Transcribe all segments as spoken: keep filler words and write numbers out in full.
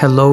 Hello,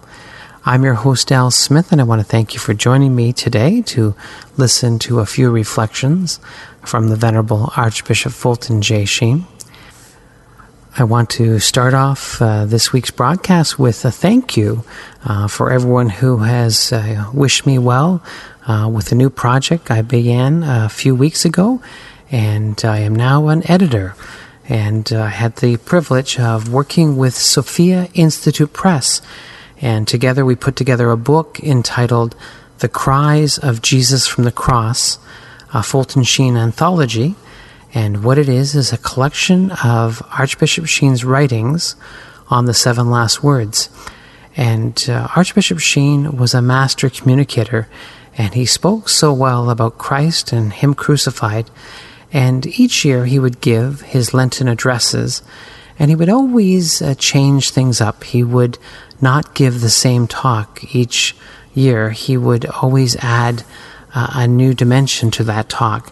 I'm your host, Al Smith, and I want to thank you for joining me today to listen to a few reflections from the Venerable Archbishop Fulton J. Sheen. I want to start off uh, this week's broadcast with a thank you uh, for everyone who has uh, wished me well uh, with a new project I began a few weeks ago, and I am now an editor. And I uh, had the privilege of working with Sophia Institute Press, and together we put together a book entitled The Cries of Jesus from the Cross, a Fulton Sheen anthology. And what it is is a collection of Archbishop Sheen's writings on the seven last words. And uh, Archbishop Sheen was a master communicator, and he spoke so well about Christ and him crucified. And each year he would give his Lenten addresses, and he would always uh, change things up. He would not give the same talk each year. He would always add uh, a new dimension to that talk.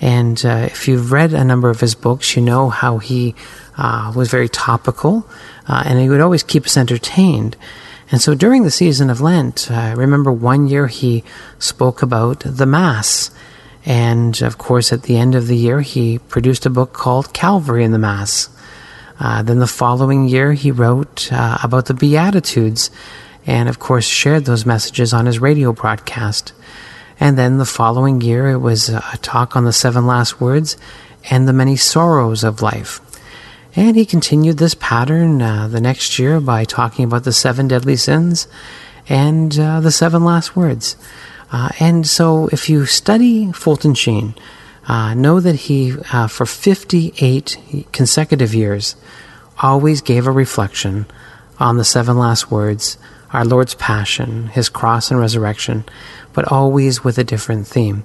And uh, if you've read a number of his books, you know how he uh, was very topical, uh, and he would always keep us entertained. And so during the season of Lent, uh, I remember one year he spoke about the Mass. And of course, at the end of the year, he produced a book called Calvary and the Mass. Uh, then the following year, he wrote uh, about the Beatitudes and, of course, shared those messages on his radio broadcast. And then the following year, it was a talk on the seven last words and the many sorrows of life. And he continued this pattern uh, the next year by talking about the seven deadly sins and uh, the seven last words. Uh, and so if you study Fulton Sheen, Uh, know that he, uh, for fifty-eight consecutive years, always gave a reflection on the seven last words, our Lord's Passion, His cross and resurrection, but always with a different theme.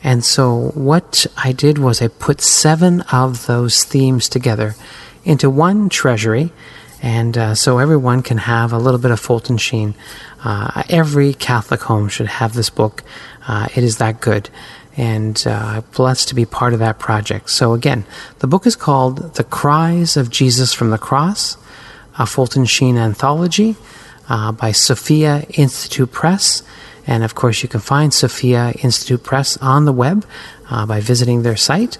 And so what I did was I put seven of those themes together into one treasury, and uh, so everyone can have a little bit of Fulton Sheen. Uh, every Catholic home should have this book. Uh, it is that good. And uh, blessed to be part of that project. So again, the book is called The Cries of Jesus from the Cross, a Fulton Sheen anthology uh, by Sophia Institute Press. And of course, you can find Sophia Institute Press on the web uh, by visiting their site.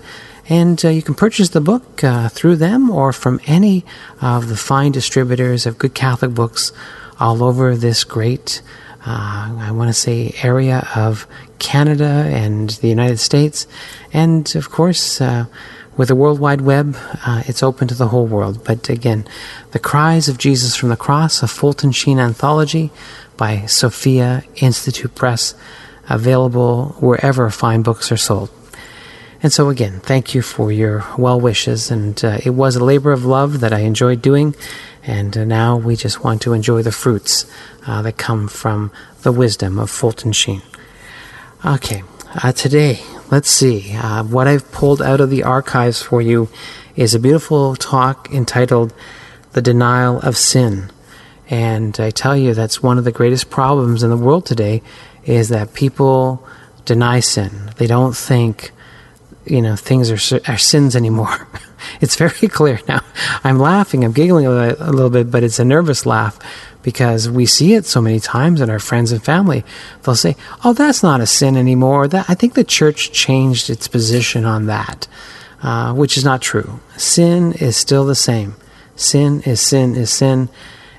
And uh, you can purchase the book uh, through them or from any of the fine distributors of good Catholic books all over this great Uh, I want to say area of Canada and the United States. And of course, uh, with the World Wide Web, uh, it's open to the whole world. But again, The Cries of Jesus from the Cross, a Fulton Sheen anthology by Sophia Institute Press, available wherever fine books are sold. And so again, thank you for your well wishes. And uh, it was a labor of love that I enjoyed doing. And uh, now we just want to enjoy the fruits uh, that come from the wisdom of Fulton Sheen. Okay, uh, today, let's see. Uh, what I've pulled out of the archives for you is a beautiful talk entitled The Denial of Sin. And I tell you, that's one of the greatest problems in the world today, is that people deny sin. They don't think, you know, things are, are sins anymore. It's very clear now. I'm laughing, I'm giggling a, a little bit, but it's a nervous laugh because we see it so many times in our friends and family. They'll say, oh, that's not a sin anymore. That, I think the church changed its position on that, uh, which is not true. Sin is still the same. Sin is sin is sin.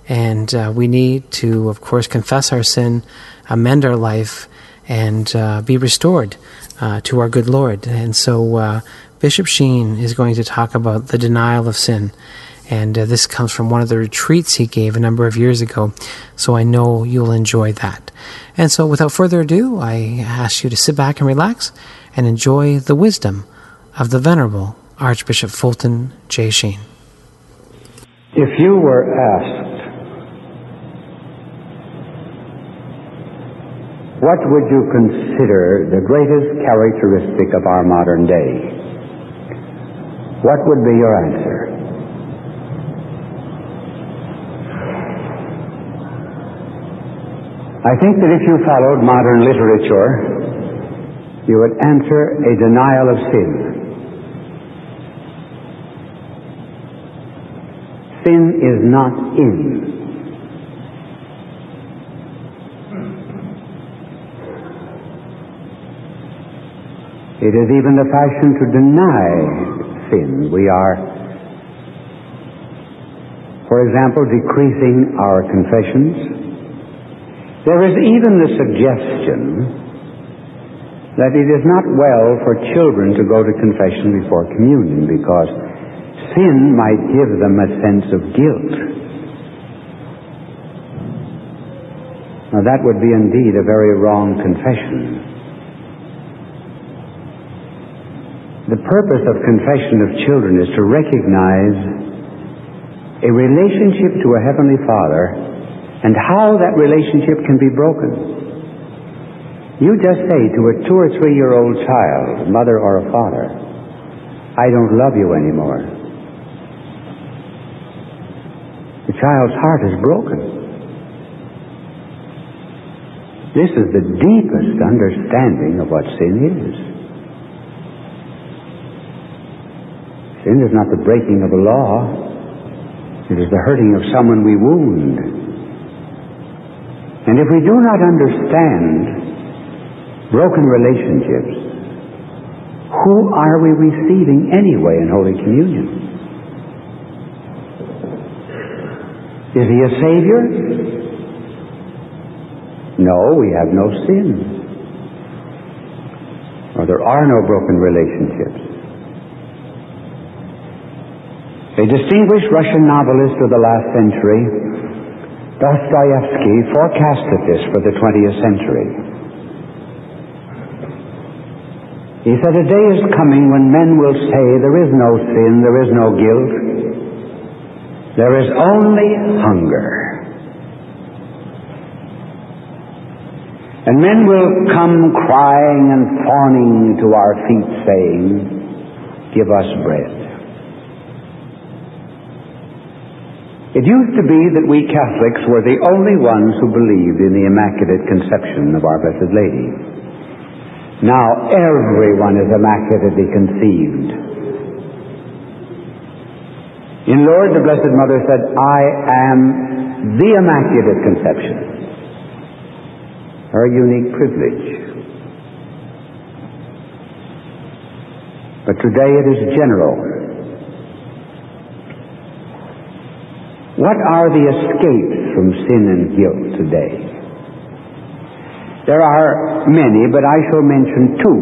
And uh, we need to, of course, confess our sin, amend our life, and uh, be restored uh, to our good Lord. And so uh, Bishop Sheen is going to talk about the denial of sin. And uh, this comes from one of the retreats he gave a number of years ago. So I know you'll enjoy that. And so without further ado, I ask you to sit back and relax and enjoy the wisdom of the Venerable Archbishop Fulton J. Sheen. If you were asked, what would you consider the greatest characteristic of our modern day? What would be your answer? I think that if you followed modern literature, you would answer a denial of sin. Sin is not in. It is even the fashion to deny sin. We are, for example, decreasing our confessions. There is even the suggestion that it is not well for children to go to confession before communion because sin might give them a sense of guilt. Now that would be indeed a very wrong confession. The purpose of confession of children is to recognize a relationship to a Heavenly Father and how that relationship can be broken. You just say to a two- or three-year-old child, a mother or a father, I don't love you anymore. The child's heart is broken. This is the deepest understanding of what sin is. Sin is not the breaking of a law. It is the hurting of someone we wound. And if we do not understand broken relationships, who are we receiving anyway in Holy Communion? Is he a Savior? No, we have no sin. Or there are no broken relationships. A distinguished Russian novelist of the last century, Dostoevsky, forecasted this for the twentieth century. He said, a day is coming when men will say, there is no sin, there is no guilt, there is only hunger. And men will come crying and fawning to our feet, saying, give us bread. It used to be that we Catholics were the only ones who believed in the Immaculate Conception of our Blessed Lady. Now everyone is immaculately conceived. In Lord, the Blessed Mother said, I am the Immaculate Conception. Her unique privilege. But today it is general. What are the escapes from sin and guilt today? There are many, but I shall mention two.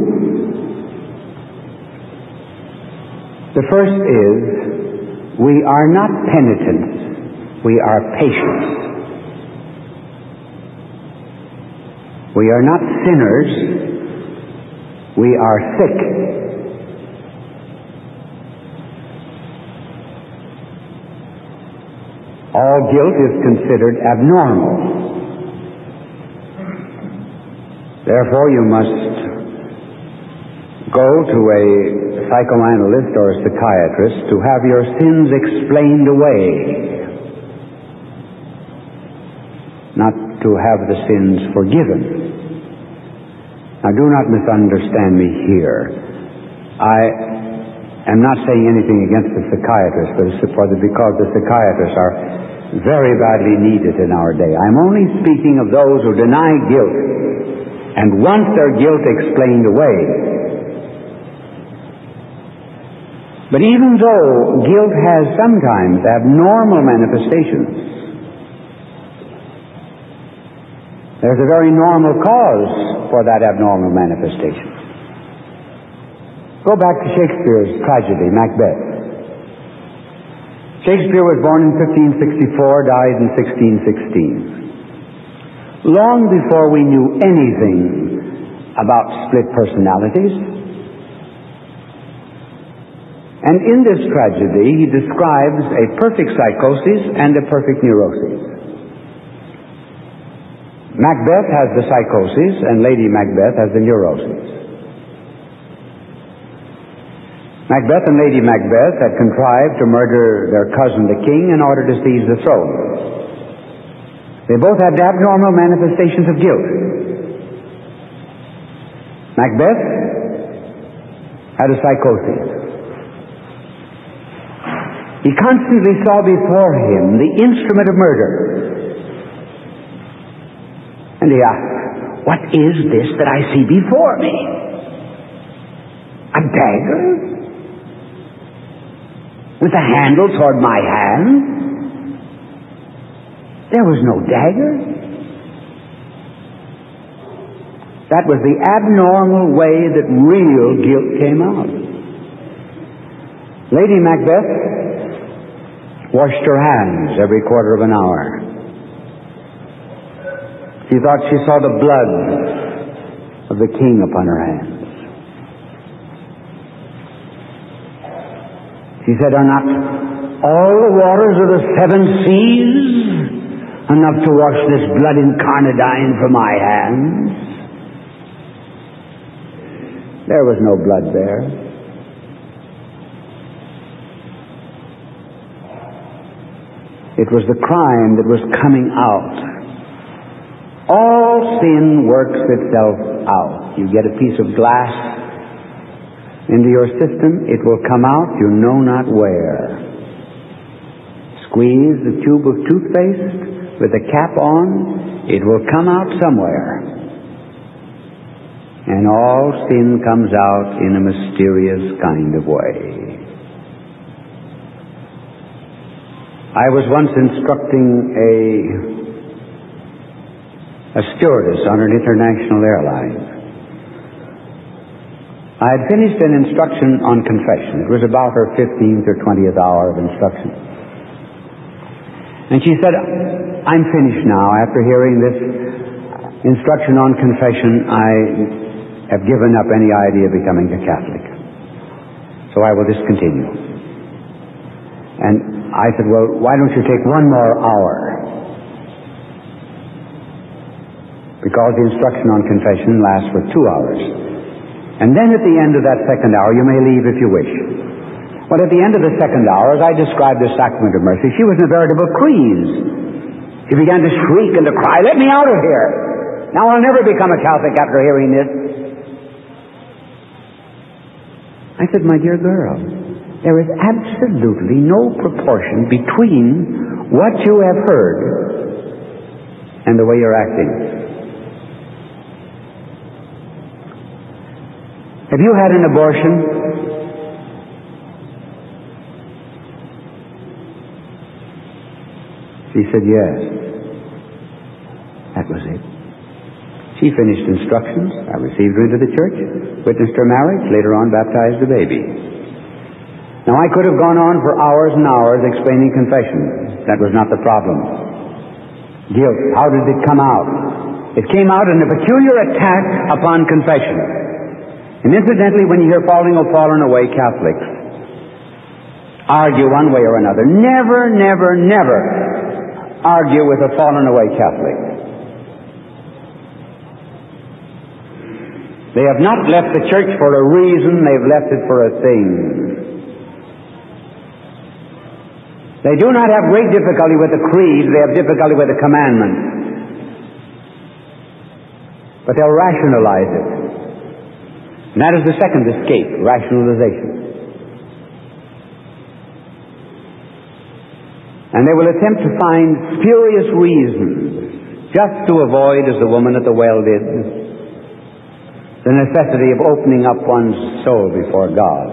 The first is, we are not penitent, we are patient. We are not sinners, we are sick. All guilt is considered abnormal. Therefore, you must go to a psychoanalyst or a psychiatrist to have your sins explained away, not to have the sins forgiven. Now, do not misunderstand me here. I am not saying anything against the psychiatrists, but it's because the psychiatrists are very badly needed in our day. I'm only speaking of those who deny guilt, and want their guilt explained away. But even though guilt has sometimes abnormal manifestations, there's a very normal cause for that abnormal manifestation. Go back to Shakespeare's tragedy, Macbeth. Shakespeare was born in fifteen sixty-four, died in sixteen sixteen. Long before we knew anything about split personalities, and in this tragedy, he describes a perfect psychosis and a perfect neurosis. Macbeth has the psychosis, and Lady Macbeth has the neurosis. Macbeth and Lady Macbeth had contrived to murder their cousin the king in order to seize the throne. They both had abnormal manifestations of guilt. Macbeth had a psychosis. He constantly saw before him the instrument of murder. And he asked, "What is this that I see before me? A dagger? With a handle toward my hand? There was no dagger." That was the abnormal way that real guilt came out. Lady Macbeth washed her hands every quarter of an hour. She thought she saw the blood of the king upon her hands. She said, "Are not all the waters of the seven seas enough to wash this blood incarnadine from my hands?" There was no blood there. It was the crime that was coming out. All sin works itself out. You get a piece of glass into your system, it will come out you know not where. Squeeze the tube of toothpaste with the cap on, it will come out somewhere. And all sin comes out in a mysterious kind of way. I was once instructing a, a stewardess on an international airline. I had finished an instruction on confession. It was about her fifteenth or twentieth hour of instruction. And she said, "I'm finished now. After hearing this instruction on confession, I have given up any idea of becoming a Catholic. So I will discontinue." And I said, "Well, why don't you take one more hour?" Because the instruction on confession lasts for two hours. "And then at the end of that second hour, you may leave if you wish." Well, at the end of the second hour, as I described the Sacrament of Mercy, she was in a veritable craze. She began to shriek and to cry, "Let me out of here! Now I'll never become a Catholic after hearing this." I said, "My dear girl, there is absolutely no proportion between what you have heard and the way you're acting. Have you had an abortion? She said, "Yes." That was it. She finished instructions. I received her into the church, witnessed her marriage, later on baptized the baby. Now, I could have gone on for hours and hours explaining confession. That was not the problem. Guilt. How did it come out? It came out in a peculiar attack upon confession. And incidentally, when you hear falling or fallen away Catholics argue one way or another, never, never, never argue with a fallen away Catholic. They have not left the church for a reason, they've left it for a thing. They do not have great difficulty with the creed, they have difficulty with the commandment. But they'll rationalize it. And that is the second escape, rationalization. And they will attempt to find spurious reasons just to avoid, as the woman at the well did, the necessity of opening up one's soul before God.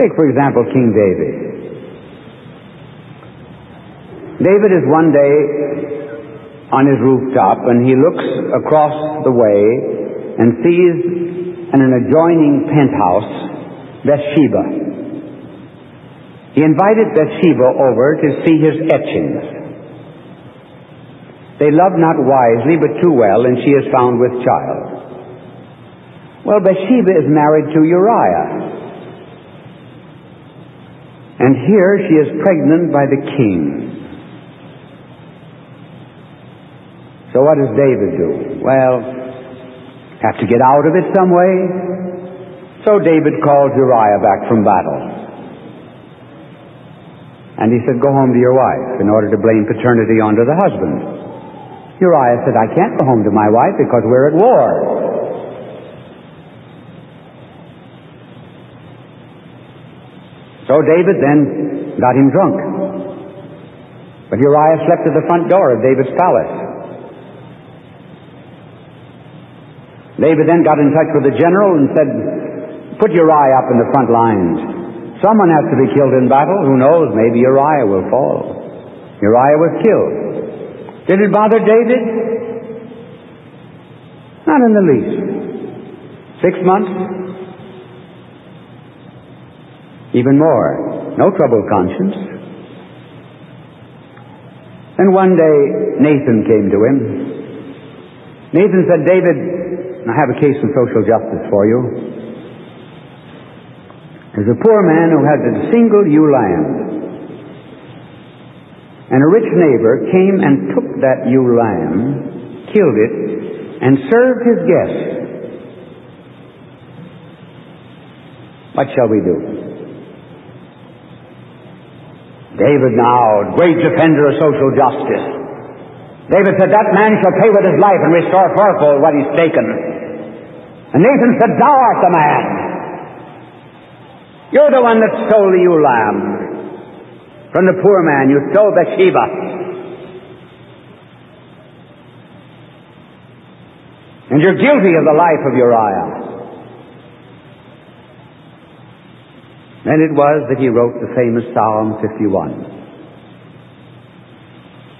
Take, for example, King David. David is one day on his rooftop, and he looks across the way and sees in an adjoining penthouse Bathsheba. He invited Bathsheba over to see his etchings. They love not wisely but too well, and she is found with child. Well, Bathsheba is married to Uriah, and here she is pregnant by the king. So what does David do? Well, have to get out of it some way. So David called Uriah back from battle. And he said, go home to your wife, in order to blame paternity onto the husband. Uriah said, I can't go home to my wife because we're at war. So David then got him drunk. But Uriah slept at the front door of David's palace. David then got in touch with the general and said, put Uriah up in the front lines. Someone has to be killed in battle. Who knows? Maybe Uriah will fall. Uriah was killed. Did it bother David? Not in the least. Six months? Even more. No troubled conscience. And one day, Nathan came to him. Nathan said, David, I have a case in social justice for you. There's a poor man who had a single ewe lamb, and a rich neighbor came and took that ewe lamb, killed it, and served his guests. What shall we do? David, now, great defender of social justice. David said, that man shall pay with his life and restore fourfold what he's taken. And Nathan said, thou art the man. You're the one that stole the ewe lamb from the poor man. You stole Bathsheba. And you're guilty of the life of Uriah. Then it was that he wrote the famous Psalm fifty-one.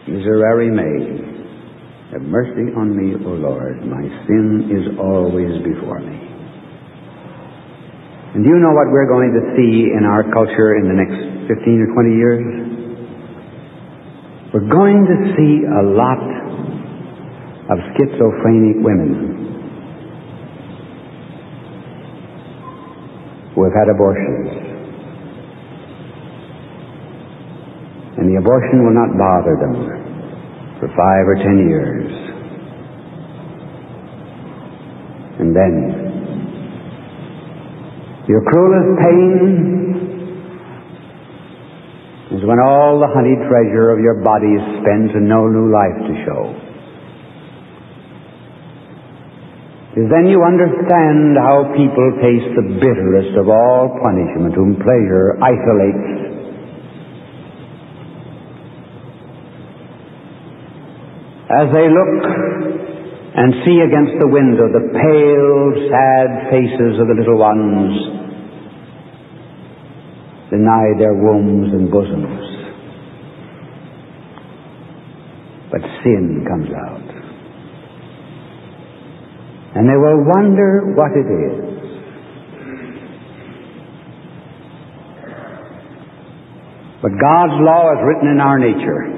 Miserere mei. Have mercy on me, O Lord. My sin is always before me. And do you know what we're going to see in our culture in the next fifteen or twenty years? We're going to see a lot of schizophrenic women who have had abortions. And the abortion will not bother them for five or ten years. And then your cruelest pain is when all the honeyed treasure of your body is spent and no new life to show. Because then you understand how people taste the bitterest of all punishment, whom pleasure isolates. As they look and see against the window the pale, sad faces of the little ones denied their wombs and bosoms. But sin comes out. And they will wonder what it is. But God's law is written in our nature.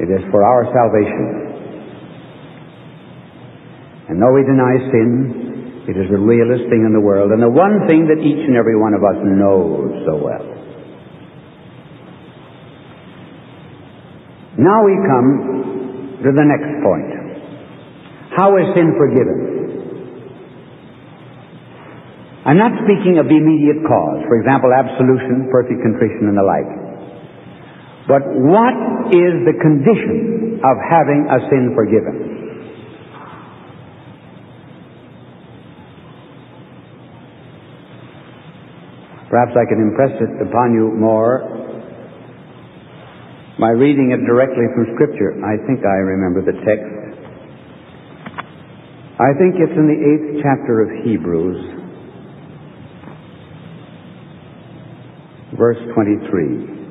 It is for our salvation. And though we deny sin, it is the realest thing in the world, and the one thing that each and every one of us knows so well. Now we come to the next point. How is sin forgiven? I'm not speaking of the immediate cause, for example, absolution, perfect contrition, and the like. But what is the condition of having a sin forgiven? Perhaps I can impress it upon you more by reading it directly from Scripture. I think I remember the text. I think it's in the eighth chapter of Hebrews, verse twenty-three.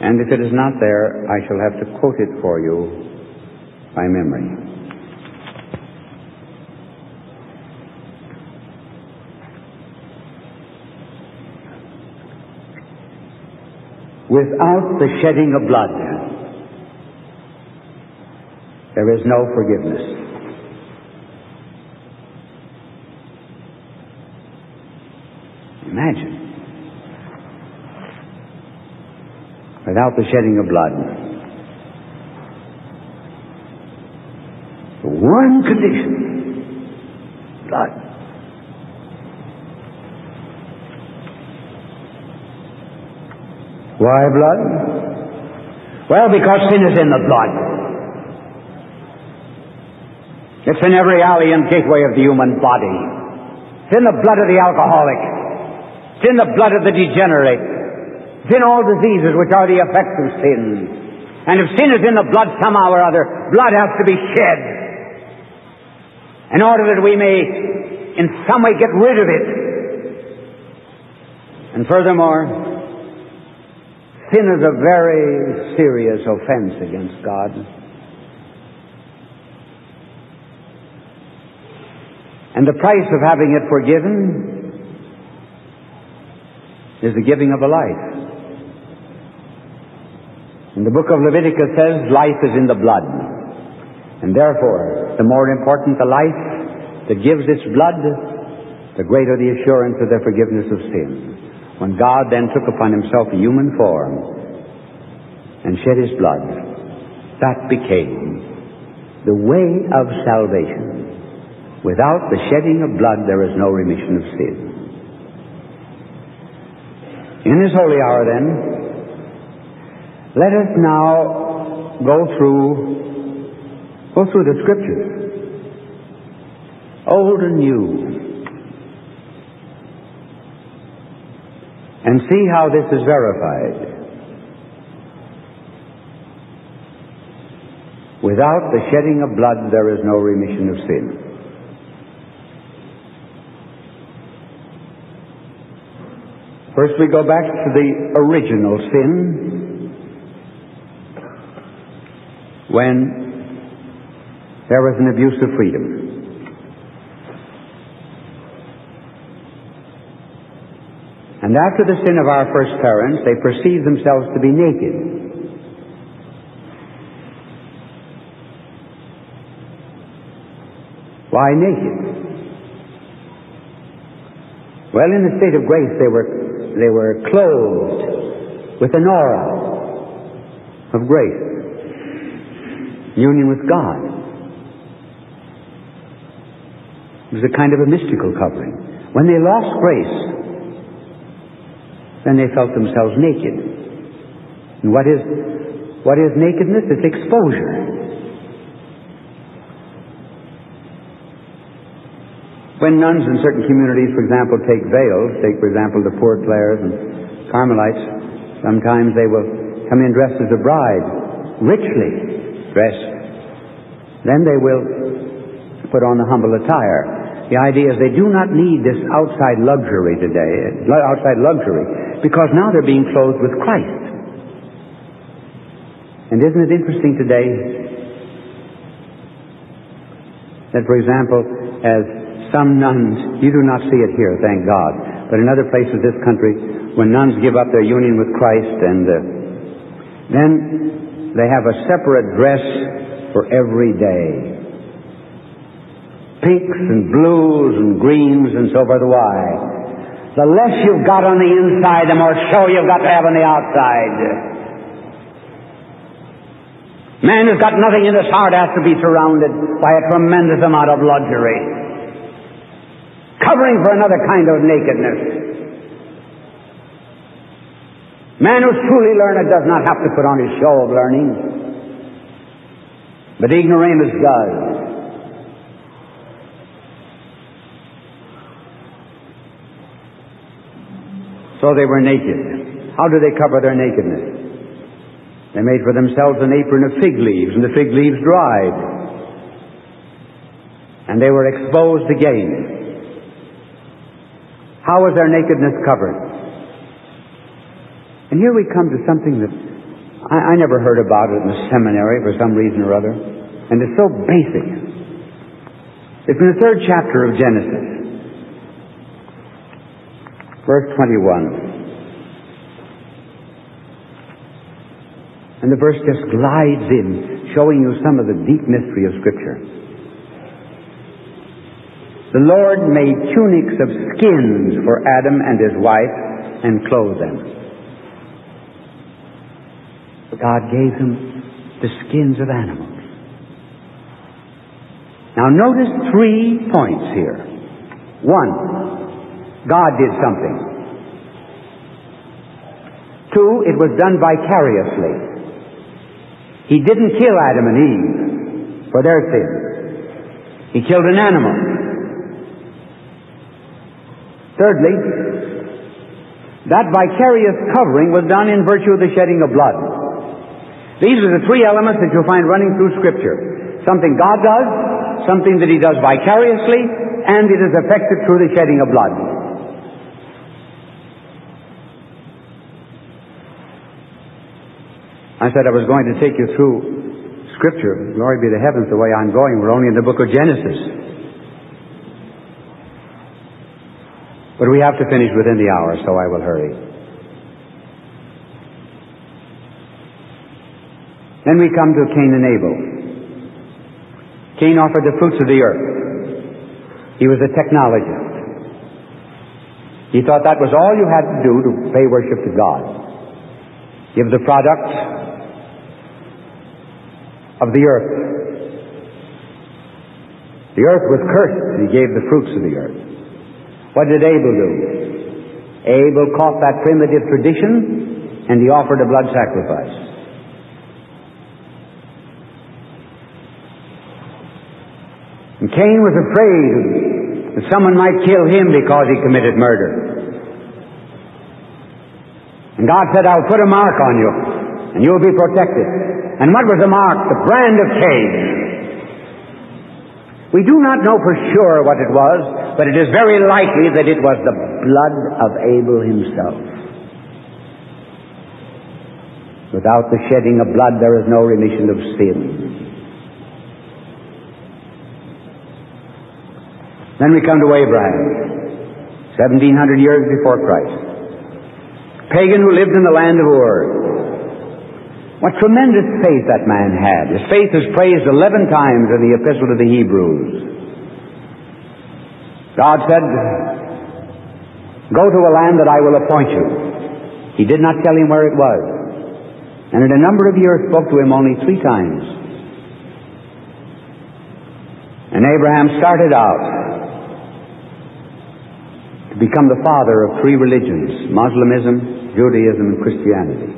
And if it is not there, I shall have to quote it for you by memory. Without the shedding of blood, there is no forgiveness. Imagine. Without the shedding of blood. One condition. Blood. Why blood? Well, because sin is in the blood. It's in every alley and gateway of the human body. It's in the blood of the alcoholic. It's in the blood of the degenerate. It's in all diseases which are the effects of sin. And if sin is in the blood somehow or other, blood has to be shed in order that we may in some way get rid of it. And furthermore, sin is a very serious offense against God. And the price of having it forgiven is the giving of a life. And the book of Leviticus says life is in the blood. And therefore, the more important the life that gives its blood, the greater the assurance of the forgiveness of sin. When God then took upon himself a human form and shed his blood, that became the way of salvation. Without the shedding of blood, there is no remission of sin. In his holy hour, then, let us now go through, go through the Scriptures, old and new, and see how this is verified. Without the shedding of blood, there is no remission of sin. First, we go back to the original sin, when there was an abuse of freedom. And after the sin of our first parents, they perceived themselves to be naked. Why naked? Well, in the state of grace, they were, they were clothed with an aura of grace. Union with God. It was a kind of a mystical covering. When they lost grace, then they felt themselves naked. And what is, what is nakedness? It's exposure. When nuns in certain communities, for example, take veils, take, for example, the poor clares and Carmelites, sometimes they will come in dressed as a bride, richly dress. Then they will put on the humble attire. The idea is they do not need this outside luxury today, outside luxury, because now they're being clothed with Christ. And isn't it interesting today that, for example, as some nuns, you do not see it here, thank God, but in other places of this country, when nuns give up their union with Christ, and uh, then they have a separate dress for every day. Pinks and blues and greens and so forth. Why? The less you've got on the inside, the more show you've got to have on the outside. Man who's got nothing in his heart has to be surrounded by a tremendous amount of luxury, covering for another kind of nakedness. Man who's truly learned does not have to put on his show of learning, but ignoramus does. So they were naked. How do they cover their nakedness? They made for themselves an apron of fig leaves, and the fig leaves dried. And they were exposed again. How was their nakedness covered? And here we come to something that I, I never heard about it in the seminary for some reason or other. And it's so basic. It's in the third chapter of Genesis. verse twenty-one. And the verse just glides in, showing you some of the deep mystery of Scripture. The Lord made tunics of skins for Adam and his wife and clothed them. God gave them the skins of animals. Now notice three points here. One, God did something. Two, it was done vicariously. He didn't kill Adam and Eve for their sin. He killed an animal. Thirdly, that vicarious covering was done in virtue of the shedding of blood. These are the three elements that you'll find running through Scripture. Something God does, something that He does vicariously, and it is effected through the shedding of blood. I said I was going to take you through Scripture. Glory be to heavens, the way I'm going. We're only in the book of Genesis. But we have to finish within the hour, so I will hurry. Then we come to Cain and Abel. Cain offered the fruits of the earth. He was a technologist. He thought that was all you had to do to pay worship to God. Give the product of the earth. The earth was cursed, and he gave the fruits of the earth. What did Abel do? Abel caught that primitive tradition, and he offered a blood sacrifice. And Cain was afraid that someone might kill him because he committed murder. And God said, I'll put a mark on you, and you'll be protected. And what was the mark? The brand of Cain. We do not know for sure what it was, but it is very likely that it was the blood of Abel himself. Without the shedding of blood, there is no remission of sin. Then we come to Abraham, seventeen hundred years before Christ. Pagan who lived in the land of Ur. What tremendous faith that man had. His faith is praised eleven times in the Epistle to the Hebrews. God said, go to a land that I will appoint you. He did not tell him where it was. And in a number of years spoke to him only three times. And Abraham started out to become the father of three religions, Muslimism, Judaism, and Christianity.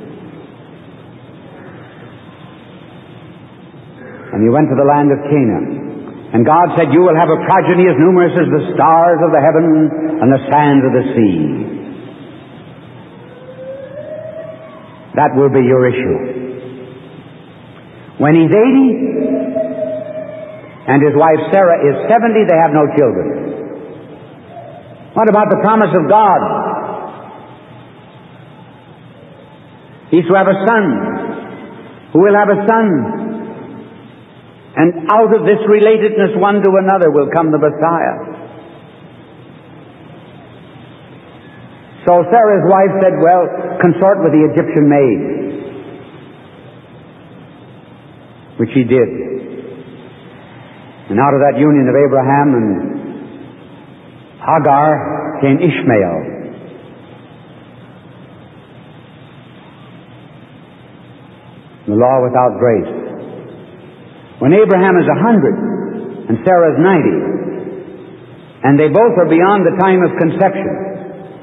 And he went to the land of Canaan. And God said, you will have a progeny as numerous as the stars of the heaven and the sands of the sea. That will be your issue. When he's eighty and his wife Sarah is seventy, they have no children. What about the promise of God? He's to have a son who will have a son. And out of this relatedness one to another will come the Messiah. So Sarah's wife said, well, consort with the Egyptian maid. Which he did. And out of that union of Abraham and Hagar came Ishmael. The law without grace. When Abraham is a hundred and Sarah is ninety, and they both are beyond the time of conception,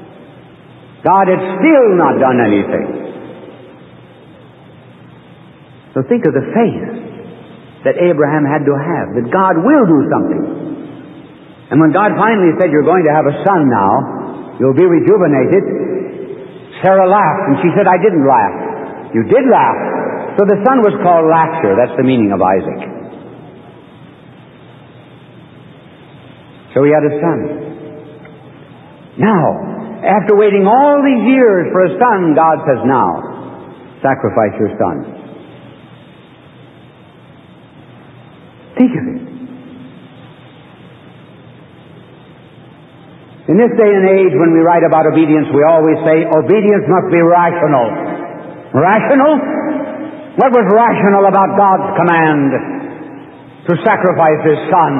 God had still not done anything. So think of the faith that Abraham had to have, that God will do something. And when God finally said, you're going to have a son now, you'll be rejuvenated, Sarah laughed, and she said, I didn't laugh. You did laugh. So the son was called Laughter. That's the meaning of Isaac. So he had a son. Now, after waiting all these years for a son, God says, now, sacrifice your son. Think of it. In this day and age, when we write about obedience, we always say, obedience must be rational. Rational? What was rational about God's command to sacrifice His Son?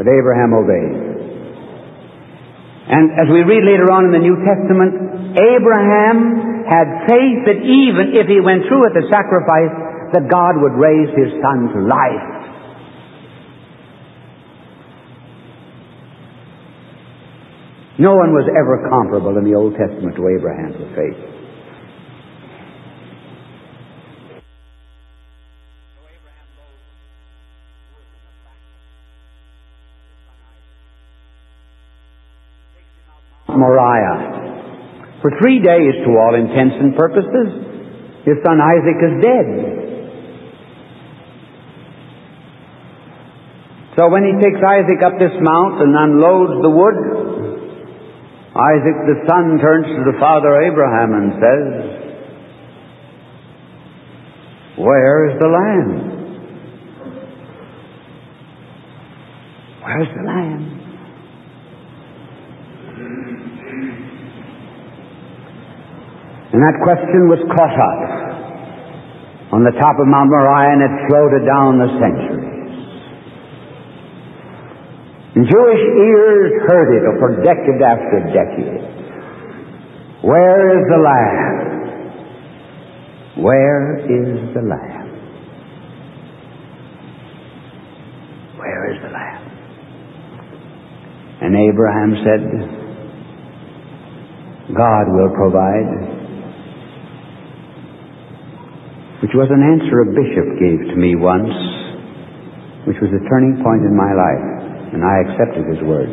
But Abraham obeyed. And as we read later on in the New Testament, Abraham had faith that even if he went through with the sacrifice, that God would raise his son to life. No one was ever comparable in the Old Testament to Abraham for faith. Moriah. For three days, to all intents and purposes, his son Isaac is dead. So when he takes Isaac up this mount and unloads the wood, Isaac the son turns to the father Abraham and says, where is the lamb? Where's the lamb? And that question was caught up on the top of Mount Moriah, and it floated down the centuries. And Jewish ears heard it for decade after decade. Where is the Lamb? Where is the Lamb? Where is the Lamb? And Abraham said, God will provide. Which was an answer a bishop gave to me once, which was a turning point in my life, and I accepted his word.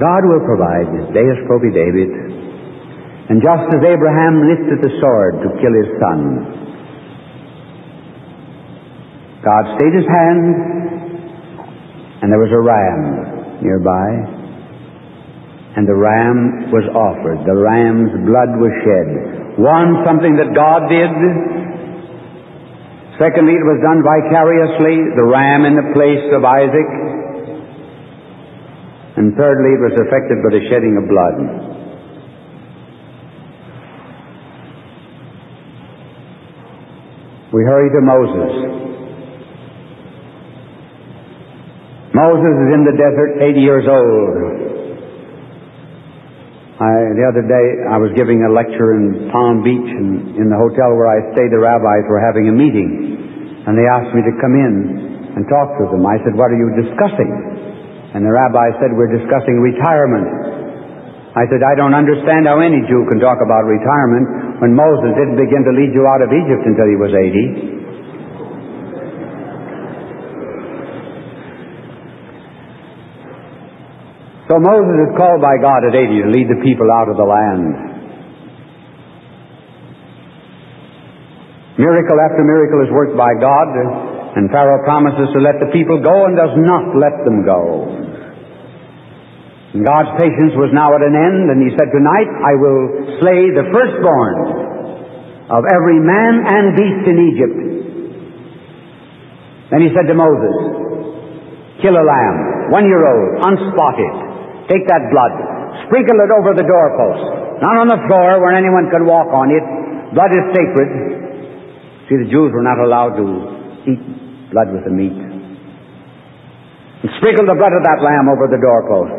God will provide, Deus providebit, and just as Abraham lifted the sword to kill his son, God stayed his hand, and there was a ram nearby, and the ram was offered. The ram's blood was shed. One, something that God did. Secondly, it was done vicariously, the ram in the place of Isaac. And thirdly, it was effected by the shedding of blood. We hurry to Moses. Moses is in the desert, eighty years old. I, the other day, I was giving a lecture in Palm Beach, and in the hotel where I stayed, the rabbis were having a meeting, and they asked me to come in and talk to them. I said, what are you discussing? And the rabbi said, we're discussing retirement. I said, I don't understand how any Jew can talk about retirement when Moses didn't begin to lead you out of Egypt until he was eighty. So Moses is called by God at eighty to lead the people out of the land. Miracle after miracle is worked by God, and Pharaoh promises to let the people go and does not let them go. And God's patience was now at an end, and he said, tonight I will slay the firstborn of every man and beast in Egypt. Then he said to Moses, kill a lamb, one year old, unspotted. Take that blood, sprinkle it over the doorpost, not on the floor where anyone could walk on it. Blood is sacred. See, the Jews were not allowed to eat blood with the meat. And sprinkle the blood of that lamb over the doorpost.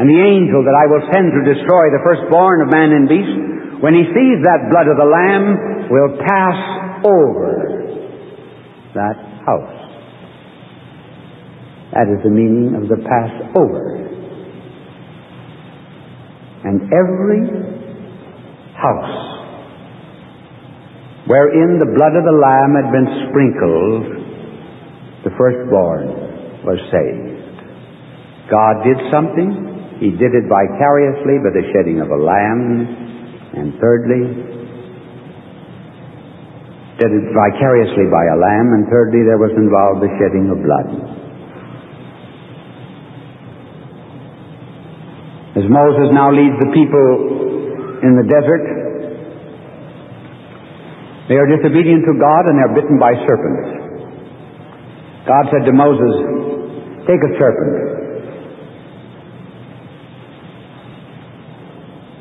And the angel that I will send to destroy the firstborn of man and beast, when he sees that blood of the lamb, will pass over that house. That is the meaning of the Passover. And every house wherein the blood of the Lamb had been sprinkled, the firstborn was saved. God did something. He did it vicariously by the shedding of a lamb. And thirdly, did it vicariously by a lamb, and thirdly, there was involved the shedding of blood. As Moses now leads the people in the desert, they are disobedient to God and they are bitten by serpents. God said to Moses, take a serpent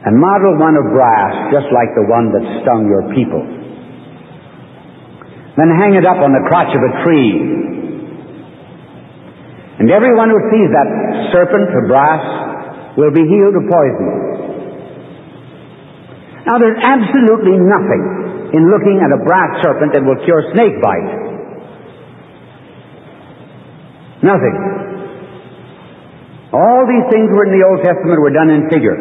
and model one of brass, just like the one that stung your people. Then hang it up on the crotch of a tree. And everyone who sees that serpent of brass will be healed of poison. Now, there's absolutely nothing in looking at a brass serpent that will cure snake bite. Nothing. All these things were in the Old Testament were done in figure.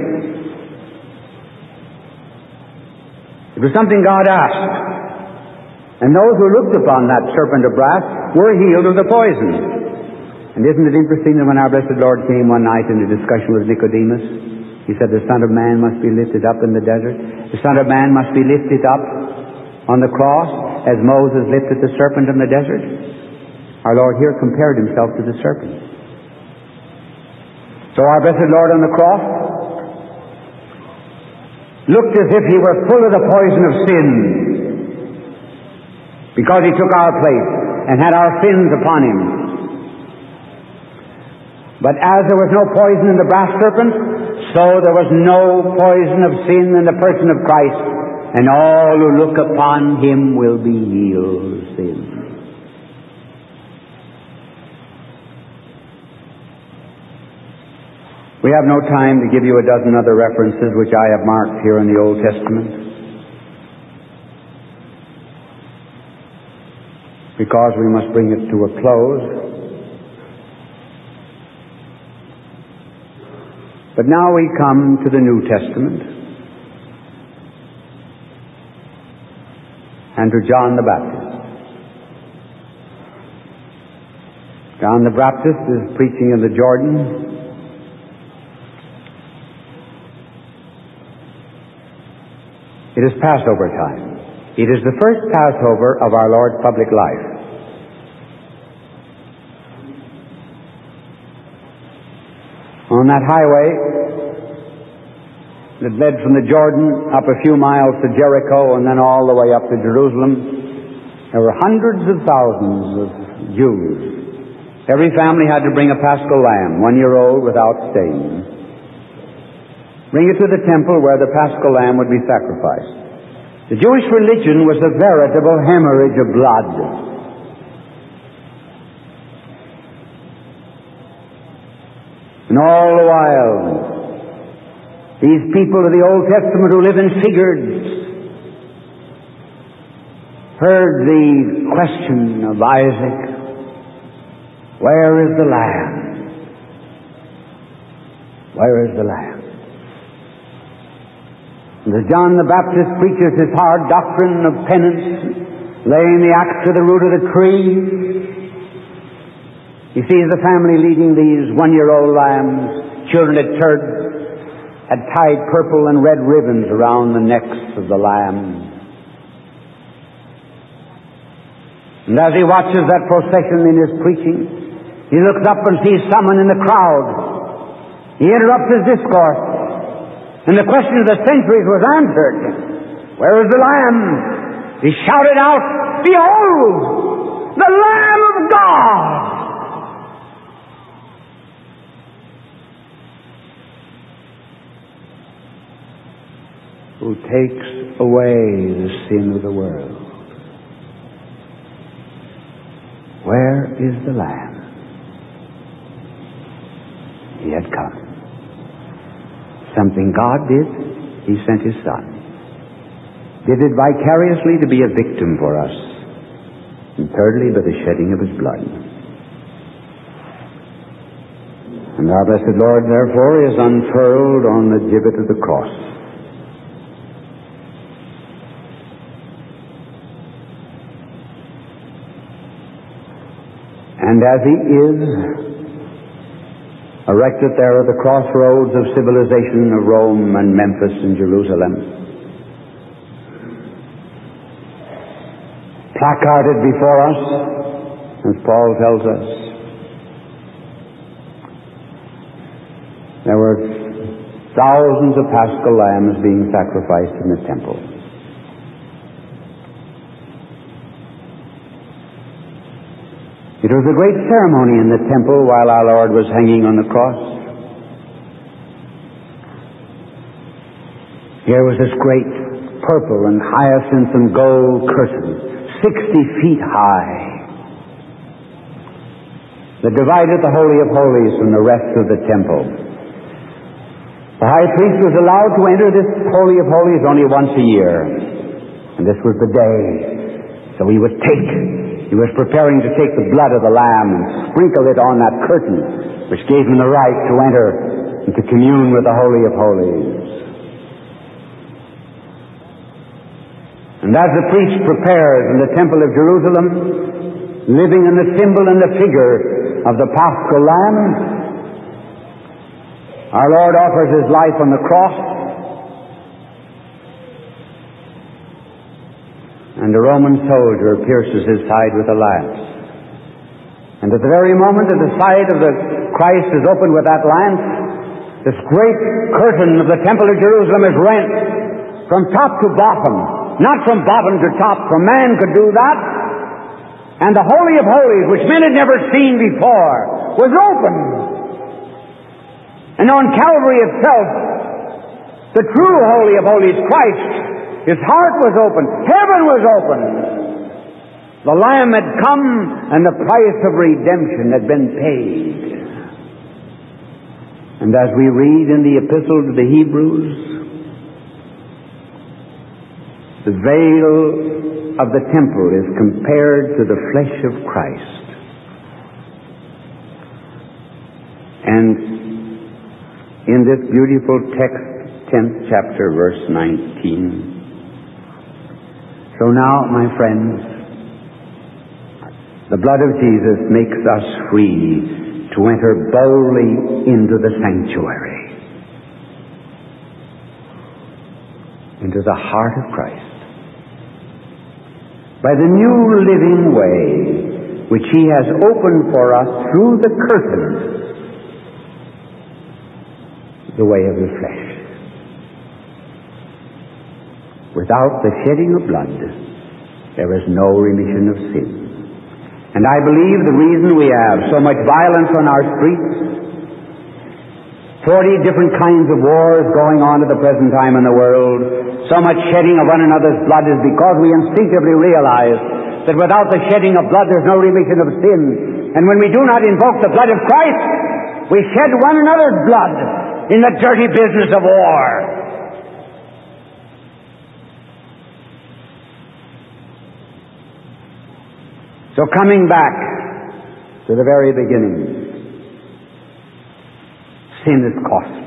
It was something God asked. And those who looked upon that serpent of brass were healed of the poison. And isn't it interesting that when our blessed Lord came one night in a discussion with Nicodemus, he said, the Son of Man must be lifted up in the desert. The Son of Man must be lifted up on the cross as Moses lifted the serpent in the desert. Our Lord here compared himself to the serpent. So our blessed Lord on the cross looked as if he were full of the poison of sin, because he took our place and had our sins upon him. But as there was no poison in the brass serpent, so there was no poison of sin in the person of Christ, and all who look upon him will be healed of sin. We have no time to give you a dozen other references which I have marked here in the Old Testament, because we must bring it to a close. But now we come to the New Testament and to John the Baptist. John the Baptist is preaching in the Jordan. It is Passover time. It is the first Passover of our Lord's public life. On that highway that led from the Jordan up a few miles to Jericho and then all the way up to Jerusalem, there were hundreds of thousands of Jews. Every family had to bring a paschal lamb, one year old without stain. Bring it to the temple where the paschal lamb would be sacrificed. The Jewish religion was a veritable hemorrhage of blood. And all the while, these people of the Old Testament who live in figures heard the question of Isaac, where is the lamb? Where is the lamb? As John the Baptist preaches his hard doctrine of penance, laying the axe to the root of the tree, he sees the family leading these one-year-old lambs, children at church, had tied purple and red ribbons around the necks of the lamb. And as he watches that procession in his preaching, he looks up and sees someone in the crowd. He interrupts his discourse. And the question of the centuries was answered. Where is the Lamb? He shouted out, behold, the Lamb of God! Who takes away the sin of the world. Where is the Lamb? He had come. Something God did, he sent his Son. Did it vicariously to be a victim for us. And thirdly, by the shedding of his blood. And our blessed Lord, therefore, is unfurled on the gibbet of the cross. And as he is, erected there at the crossroads of civilization of Rome and Memphis and Jerusalem, placarded before us, as Paul tells us. There were thousands of paschal lambs being sacrificed in the temple. It was a great ceremony in the temple while our Lord was hanging on the cross. Here was this great purple and hyacinth and gold curtain, sixty feet high, that divided the Holy of Holies from the rest of the temple. The high priest was allowed to enter this Holy of Holies only once a year, and this was the day. So he would take He was preparing to take the blood of the Lamb and sprinkle it on that curtain, which gave him the right to enter and to commune with the Holy of Holies. And as the priest prepares in the Temple of Jerusalem, living in the symbol and the figure of the Paschal Lamb, our Lord offers His life on the cross, and a Roman soldier pierces his side with a lance. And at the very moment that the side of the Christ is opened with that lance, this great curtain of the Temple of Jerusalem is rent from top to bottom. Not from bottom to top, for man could do that. And the Holy of Holies, which men had never seen before, was open. And on Calvary itself, the true Holy of Holies, Christ, His heart was open. Heaven was open. The Lamb had come, and the price of redemption had been paid. And as we read in the Epistle to the Hebrews, the veil of the temple is compared to the flesh of Christ. And in this beautiful text, tenth chapter, verse nineteen, "So now, my friends, the blood of Jesus makes us free to enter boldly into the sanctuary," into the heart of Christ, "by the new living way which He has opened for us through the curtain, the way of the flesh. Without the shedding of blood, there is no remission of sin." And I believe the reason we have so much violence on our streets, forty different kinds of wars going on at the present time in the world, so much shedding of one another's blood, is because we instinctively realize that without the shedding of blood there's no remission of sin. And when we do not invoke the blood of Christ, we shed one another's blood in the dirty business of war. So coming back to the very beginning, sin is costly.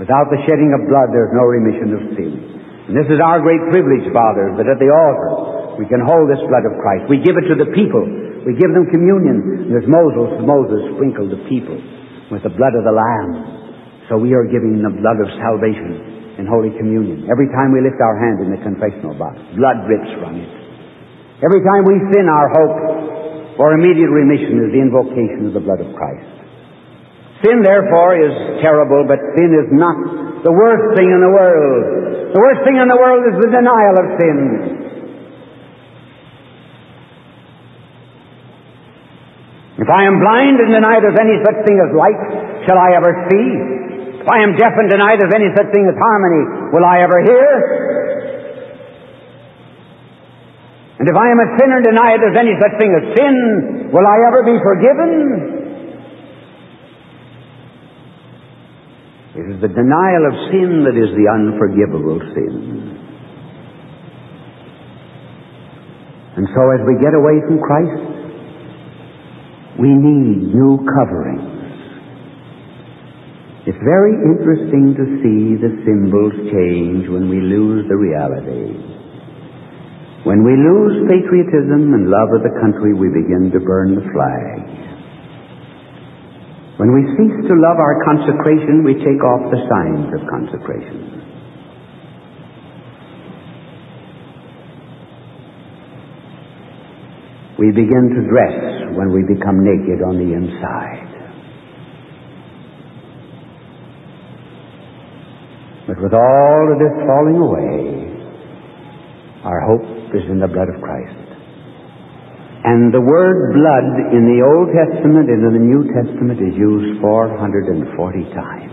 Without the shedding of blood, there's no remission of sin. And this is our great privilege, Father, that at the altar we can hold this blood of Christ. We give it to the people. We give them communion. And as Moses, Moses sprinkled the people with the blood of the Lamb, so we are giving the blood of salvation in Holy Communion. Every time we lift our hand in the confessional box, blood drips from it. Every time we sin, our hope for immediate remission is the invocation of the blood of Christ. Sin, therefore, is terrible, but sin is not the worst thing in the world. The worst thing in the world is the denial of sin. If I am blind and deny there's any such thing as light, shall I ever see? If I am deaf and denied of any such thing as harmony, will I ever hear? And if I am a sinner and denied of any such thing as sin, will I ever be forgiven? It is the denial of sin that is the unforgivable sin. And so as we get away from Christ, we need new covering. It's very interesting to see the symbols change when we lose the reality. When we lose patriotism and love of the country, we begin to burn the flag. When we cease to love our consecration, we take off the signs of consecration. We begin to dress when we become naked on the inside. But with all of this falling away, our hope is in the blood of Christ. And the word blood in the Old Testament and in the New Testament is used four hundred forty times.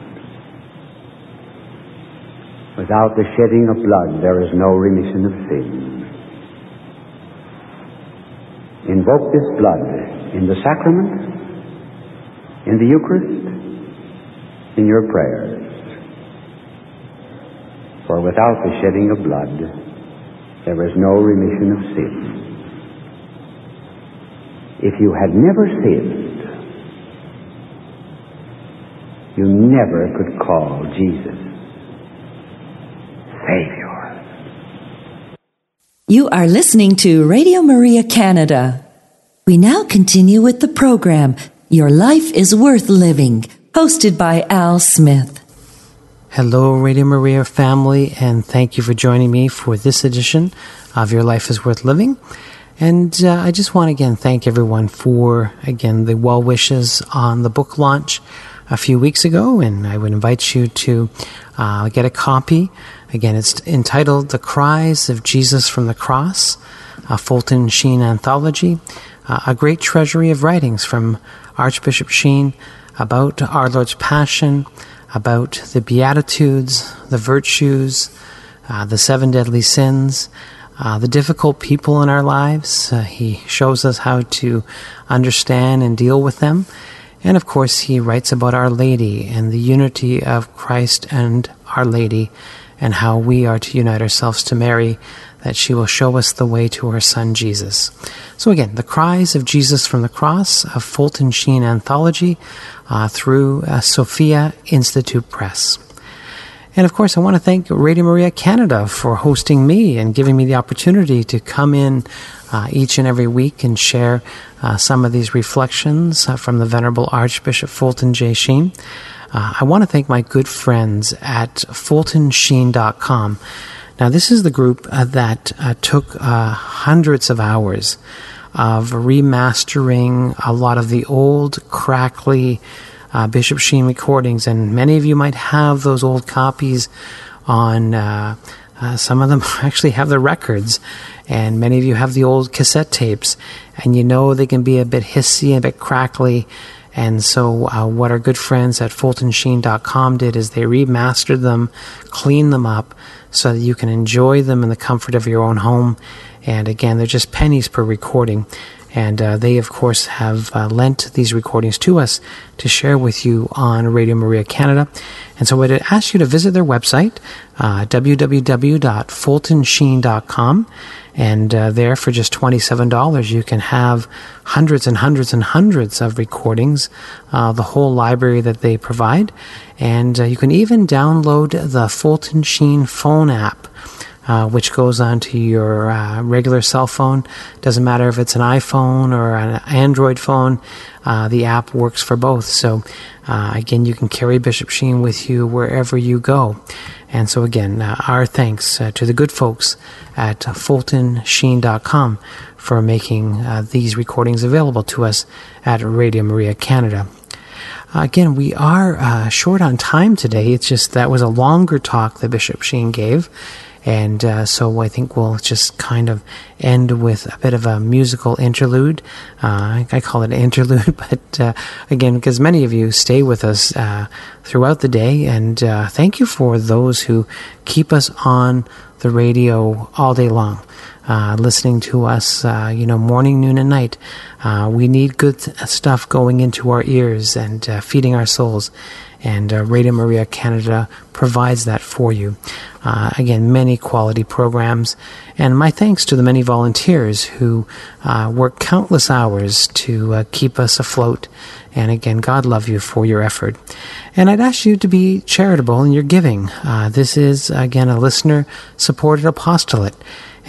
Without the shedding of blood, there is no remission of sin. Invoke this blood in the sacrament, in the Eucharist, in your prayers. For without the shedding of blood, there is no remission of sin. If you had never sinned, you never could call Jesus Savior. You are listening to Radio Maria Canada. We now continue with the program, Your Life is Worth Living, hosted by Al Smith. Hello, Radio Maria family, and thank you for joining me for this edition of Your Life is Worth Living. And uh, I just want to again thank everyone for, again, the well wishes on the book launch a few weeks ago, and I would invite you to uh, get a copy. Again, it's entitled The Cries of Jesus from the Cross, a Fulton Sheen anthology, uh, a great treasury of writings from Archbishop Sheen about our Lord's Passion, about the Beatitudes, the virtues, uh, the seven deadly sins, uh, the difficult people in our lives. Uh, he shows us how to understand and deal with them. And of course, he writes about Our Lady and the unity of Christ and Our Lady, and how we are to unite ourselves to Mary, that she will show us the way to her Son, Jesus. So again, The Cries of Jesus from the Cross, a Fulton Sheen anthology uh, through uh, Sophia Institute Press. And of course, I want to thank Radio Maria Canada for hosting me and giving me the opportunity to come in uh, each and every week and share uh, some of these reflections uh, from the Venerable Archbishop Fulton J. Sheen. Uh, I want to thank my good friends at Fulton Sheen dot com. Now, this is the group uh, that uh, took uh, hundreds of hours of remastering a lot of the old, crackly uh, Bishop Sheen recordings. And many of you might have those old copies on... Uh, Uh, some of them actually have the records, and many of you have the old cassette tapes, and you know they can be a bit hissy, a bit crackly, and so uh, what our good friends at Fulton Sheen dot com did is they remastered them, cleaned them up, so that you can enjoy them in the comfort of your own home. And again, they're just pennies per recording, and uh, they, of course, have uh, lent these recordings to us to share with you on Radio Maria Canada. And so I would ask you to visit their website, uh, w w w dot Fulton Sheen dot com, and uh, there for just twenty-seven dollars you can have hundreds and hundreds and hundreds of recordings, uh, the whole library that they provide. And uh, you can even download the Fulton Sheen phone app, Uh, which goes onto your uh, regular cell phone. Doesn't matter if it's an iPhone or an Android phone. Uh, the app works for both. So, uh, again, you can carry Bishop Sheen with you wherever you go. And so, again, uh, our thanks uh, to the good folks at Fulton Sheen dot com for making uh, these recordings available to us at Radio Maria Canada. Again, we are uh, short on time today. It's just that was a longer talk that Bishop Sheen gave. And uh, so I think we'll just kind of end with a bit of a musical interlude. Uh, I call it an interlude, but uh, again, because many of you stay with us uh, throughout the day. And uh, thank you for those who keep us on the radio all day long, uh, listening to us, uh, you know, morning, noon, and night. Uh, we need good stuff going into our ears and uh, feeding our souls. And uh, Radio Maria Canada provides that for you. Uh, again, many quality programs. And my thanks to the many volunteers who uh, work countless hours to uh, keep us afloat. And again, God love you for your effort. And I'd ask you to be charitable in your giving. Uh, this is, again, a listener-supported apostolate.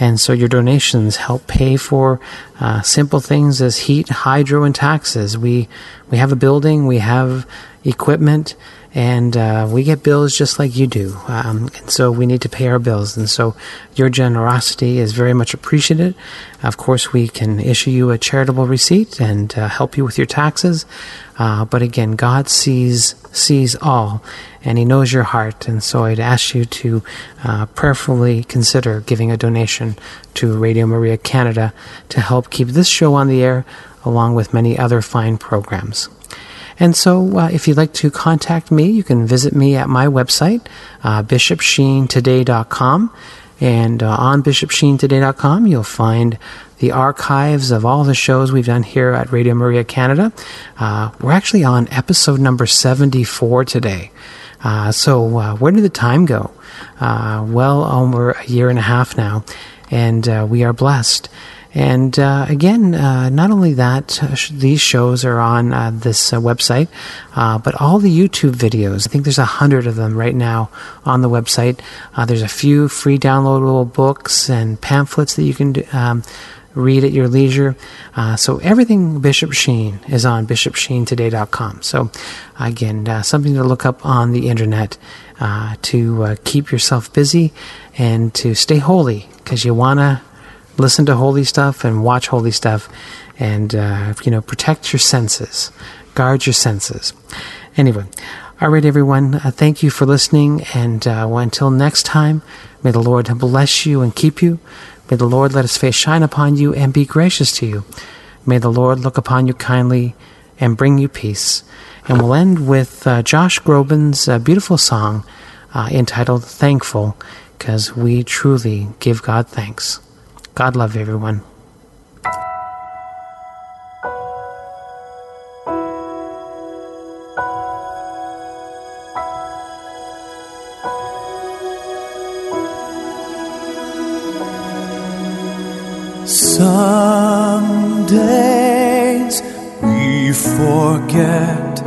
And so your donations help pay for uh, simple things as heat, hydro, and taxes. We we have a building, we have equipment, and uh, we get bills just like you do. Um, and so we need to pay our bills. And so your generosity is very much appreciated. Of course, we can issue you a charitable receipt and uh, help you with your taxes. Uh, but again, God sees sees all, and He knows your heart. And so I'd ask you to uh, prayerfully consider giving a donation to Radio Maria Canada to help keep this show on the air, along with many other fine programs. And so uh, if you'd like to contact me, you can visit me at my website, uh, bishop sheen today dot com. And uh, on bishop sheen today dot com, you'll find the archives of all the shows we've done here at Radio Maria Canada. Uh, we're actually on episode number seventy-four today. Uh, so uh, where did the time go? Uh, well over a year and a half now, and uh, we are blessed. And uh, again, uh, not only that, uh, sh- these shows are on uh, this uh, website, uh, but all the YouTube videos. I think there's a hundred of them right now on the website. Uh, there's a few free downloadable books and pamphlets that you can do, um, read at your leisure. Uh, so everything Bishop Sheen is on bishop sheen today dot com. So again, uh, something to look up on the internet uh, to uh, keep yourself busy and to stay holy, because you want to listen to holy stuff and watch holy stuff, and uh, you know, protect your senses, guard your senses. Anyway, all right, everyone, uh, thank you for listening, and uh, well, until next time, may the Lord bless you and keep you. May the Lord let His face shine upon you and be gracious to you. May the Lord look upon you kindly and bring you peace. And we'll end with uh, Josh Groban's uh, beautiful song uh, entitled "Thankful," because we truly give God thanks. God love everyone. Some days we forget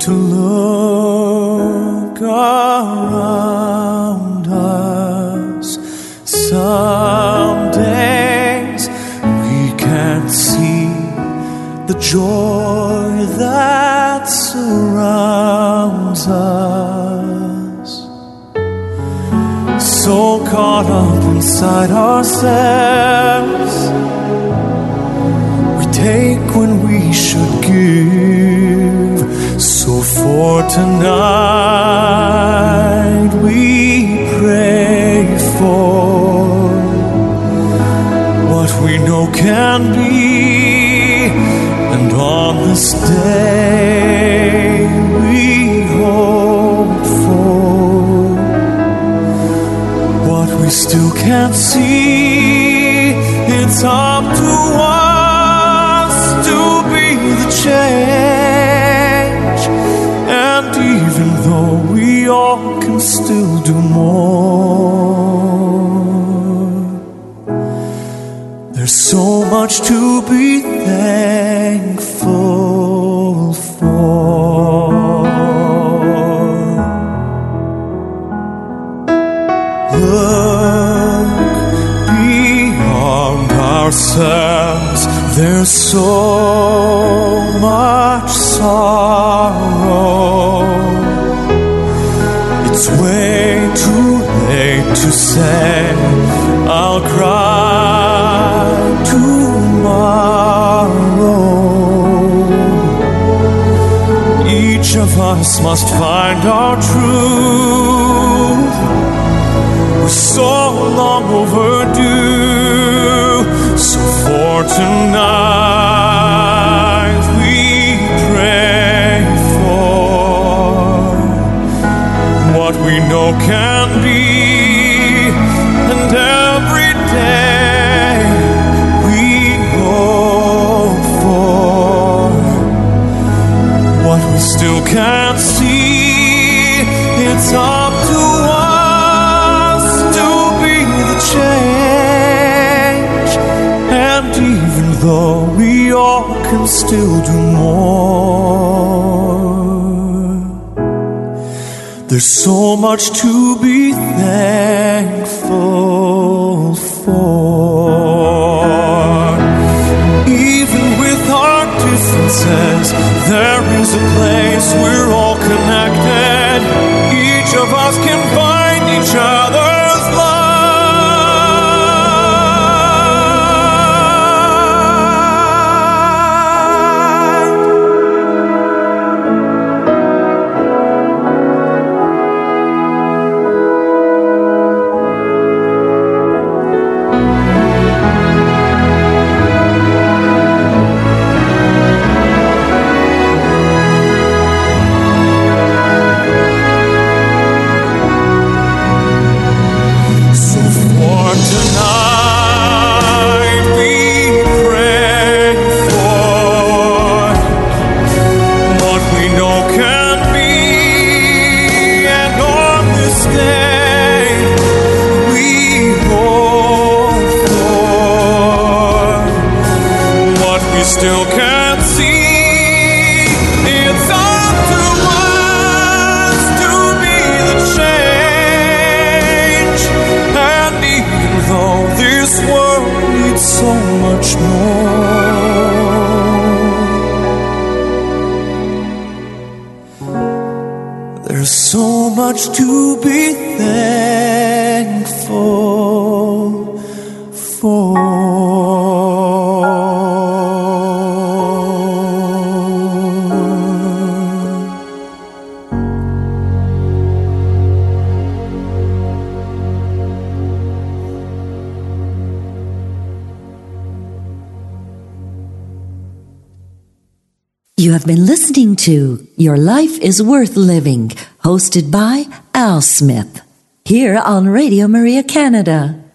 to look around us. Some see the joy that surrounds us. So caught up inside ourselves, we take when we should give. So for tonight we pray for what we know can be, and on this day we hope for what we still can't see. It's up to us to be the change, and even though we all can still do more, there's so much to be thankful for. Look beyond ourselves, there's so much sorrow. It's way too late to say, I'll cry tomorrow. Each of us must find our truth. We're so long overdue. So for tonight we pray for what we know can be, and every day still can't see. It's up to us to be the change, and even though we all can still do more, there's so much to be thankful for. still can't see. It's up to us to be the change. And even though this world needs so much more, there's so much to be thankful for. You have been listening to Your Life is Worth Living, hosted by Al Smith, here on Radio Maria Canada.